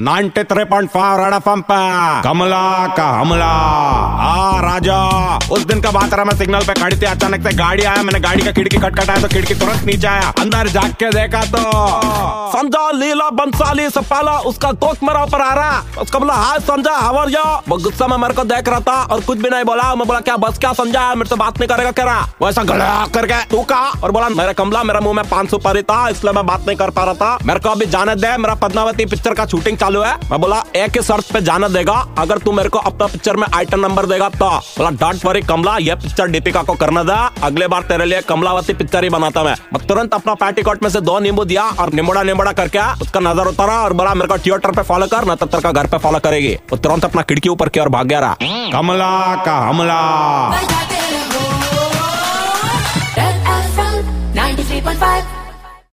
93.5 राडा pump कमला का हमला आ राजा। उस दिन का बात रहा, मैं सिग्नल पे खड़ी थी, अचानक से गाड़ी आया। मैंने गाड़ी का खिड़की खटखटाया तो खिड़की तुरंत नीचे आया। अंदर जाग के देखा तो समझा लीला बंसाली सपाला उसका दोस्त मेरा ऊपर आ रहा। उसका बोला हाय समझा हावर यो। वो गुस्सा में मेरे को देख रहा था और कुछ भी नहीं बोला। मैं बोला क्या बस क्या समझा, मेरे से बात नहीं करेगा? कह रहा वैसा गड़ा करके तू कहा और बोला मेरा कमला मेरा मुंह में 500 परी था इसलिए मैं बात नहीं कर पा रहा था। मेरे को अभी जाने दे, मेरा पद्मावती पिक्चर का शूटिंग चालू है। मैं बोला एक ही शर्त पे जाना देगा, अगर तू मेरे को अपना पिक्चर में आइटम नंबर देगा तो। बोला डॉट वरी कमला, ये पिक्चर दीपिका को करना था, अगले बार तेरे लिए कमलावती पिक्चर ही बनाता मैं। तुरंत अपना पेटीकोट में से 2 नींबू दिया और निमोड़ा निमोड़ा करके उसका नजर उतारा और बोला मेरे को थिएटर पे फॉलो कर, न तो तेरे का घर पे फॉलो करेगी। वो तुरंत अपना खिड़की ऊपर की ओर भाग गया रहा। कमला का हमला।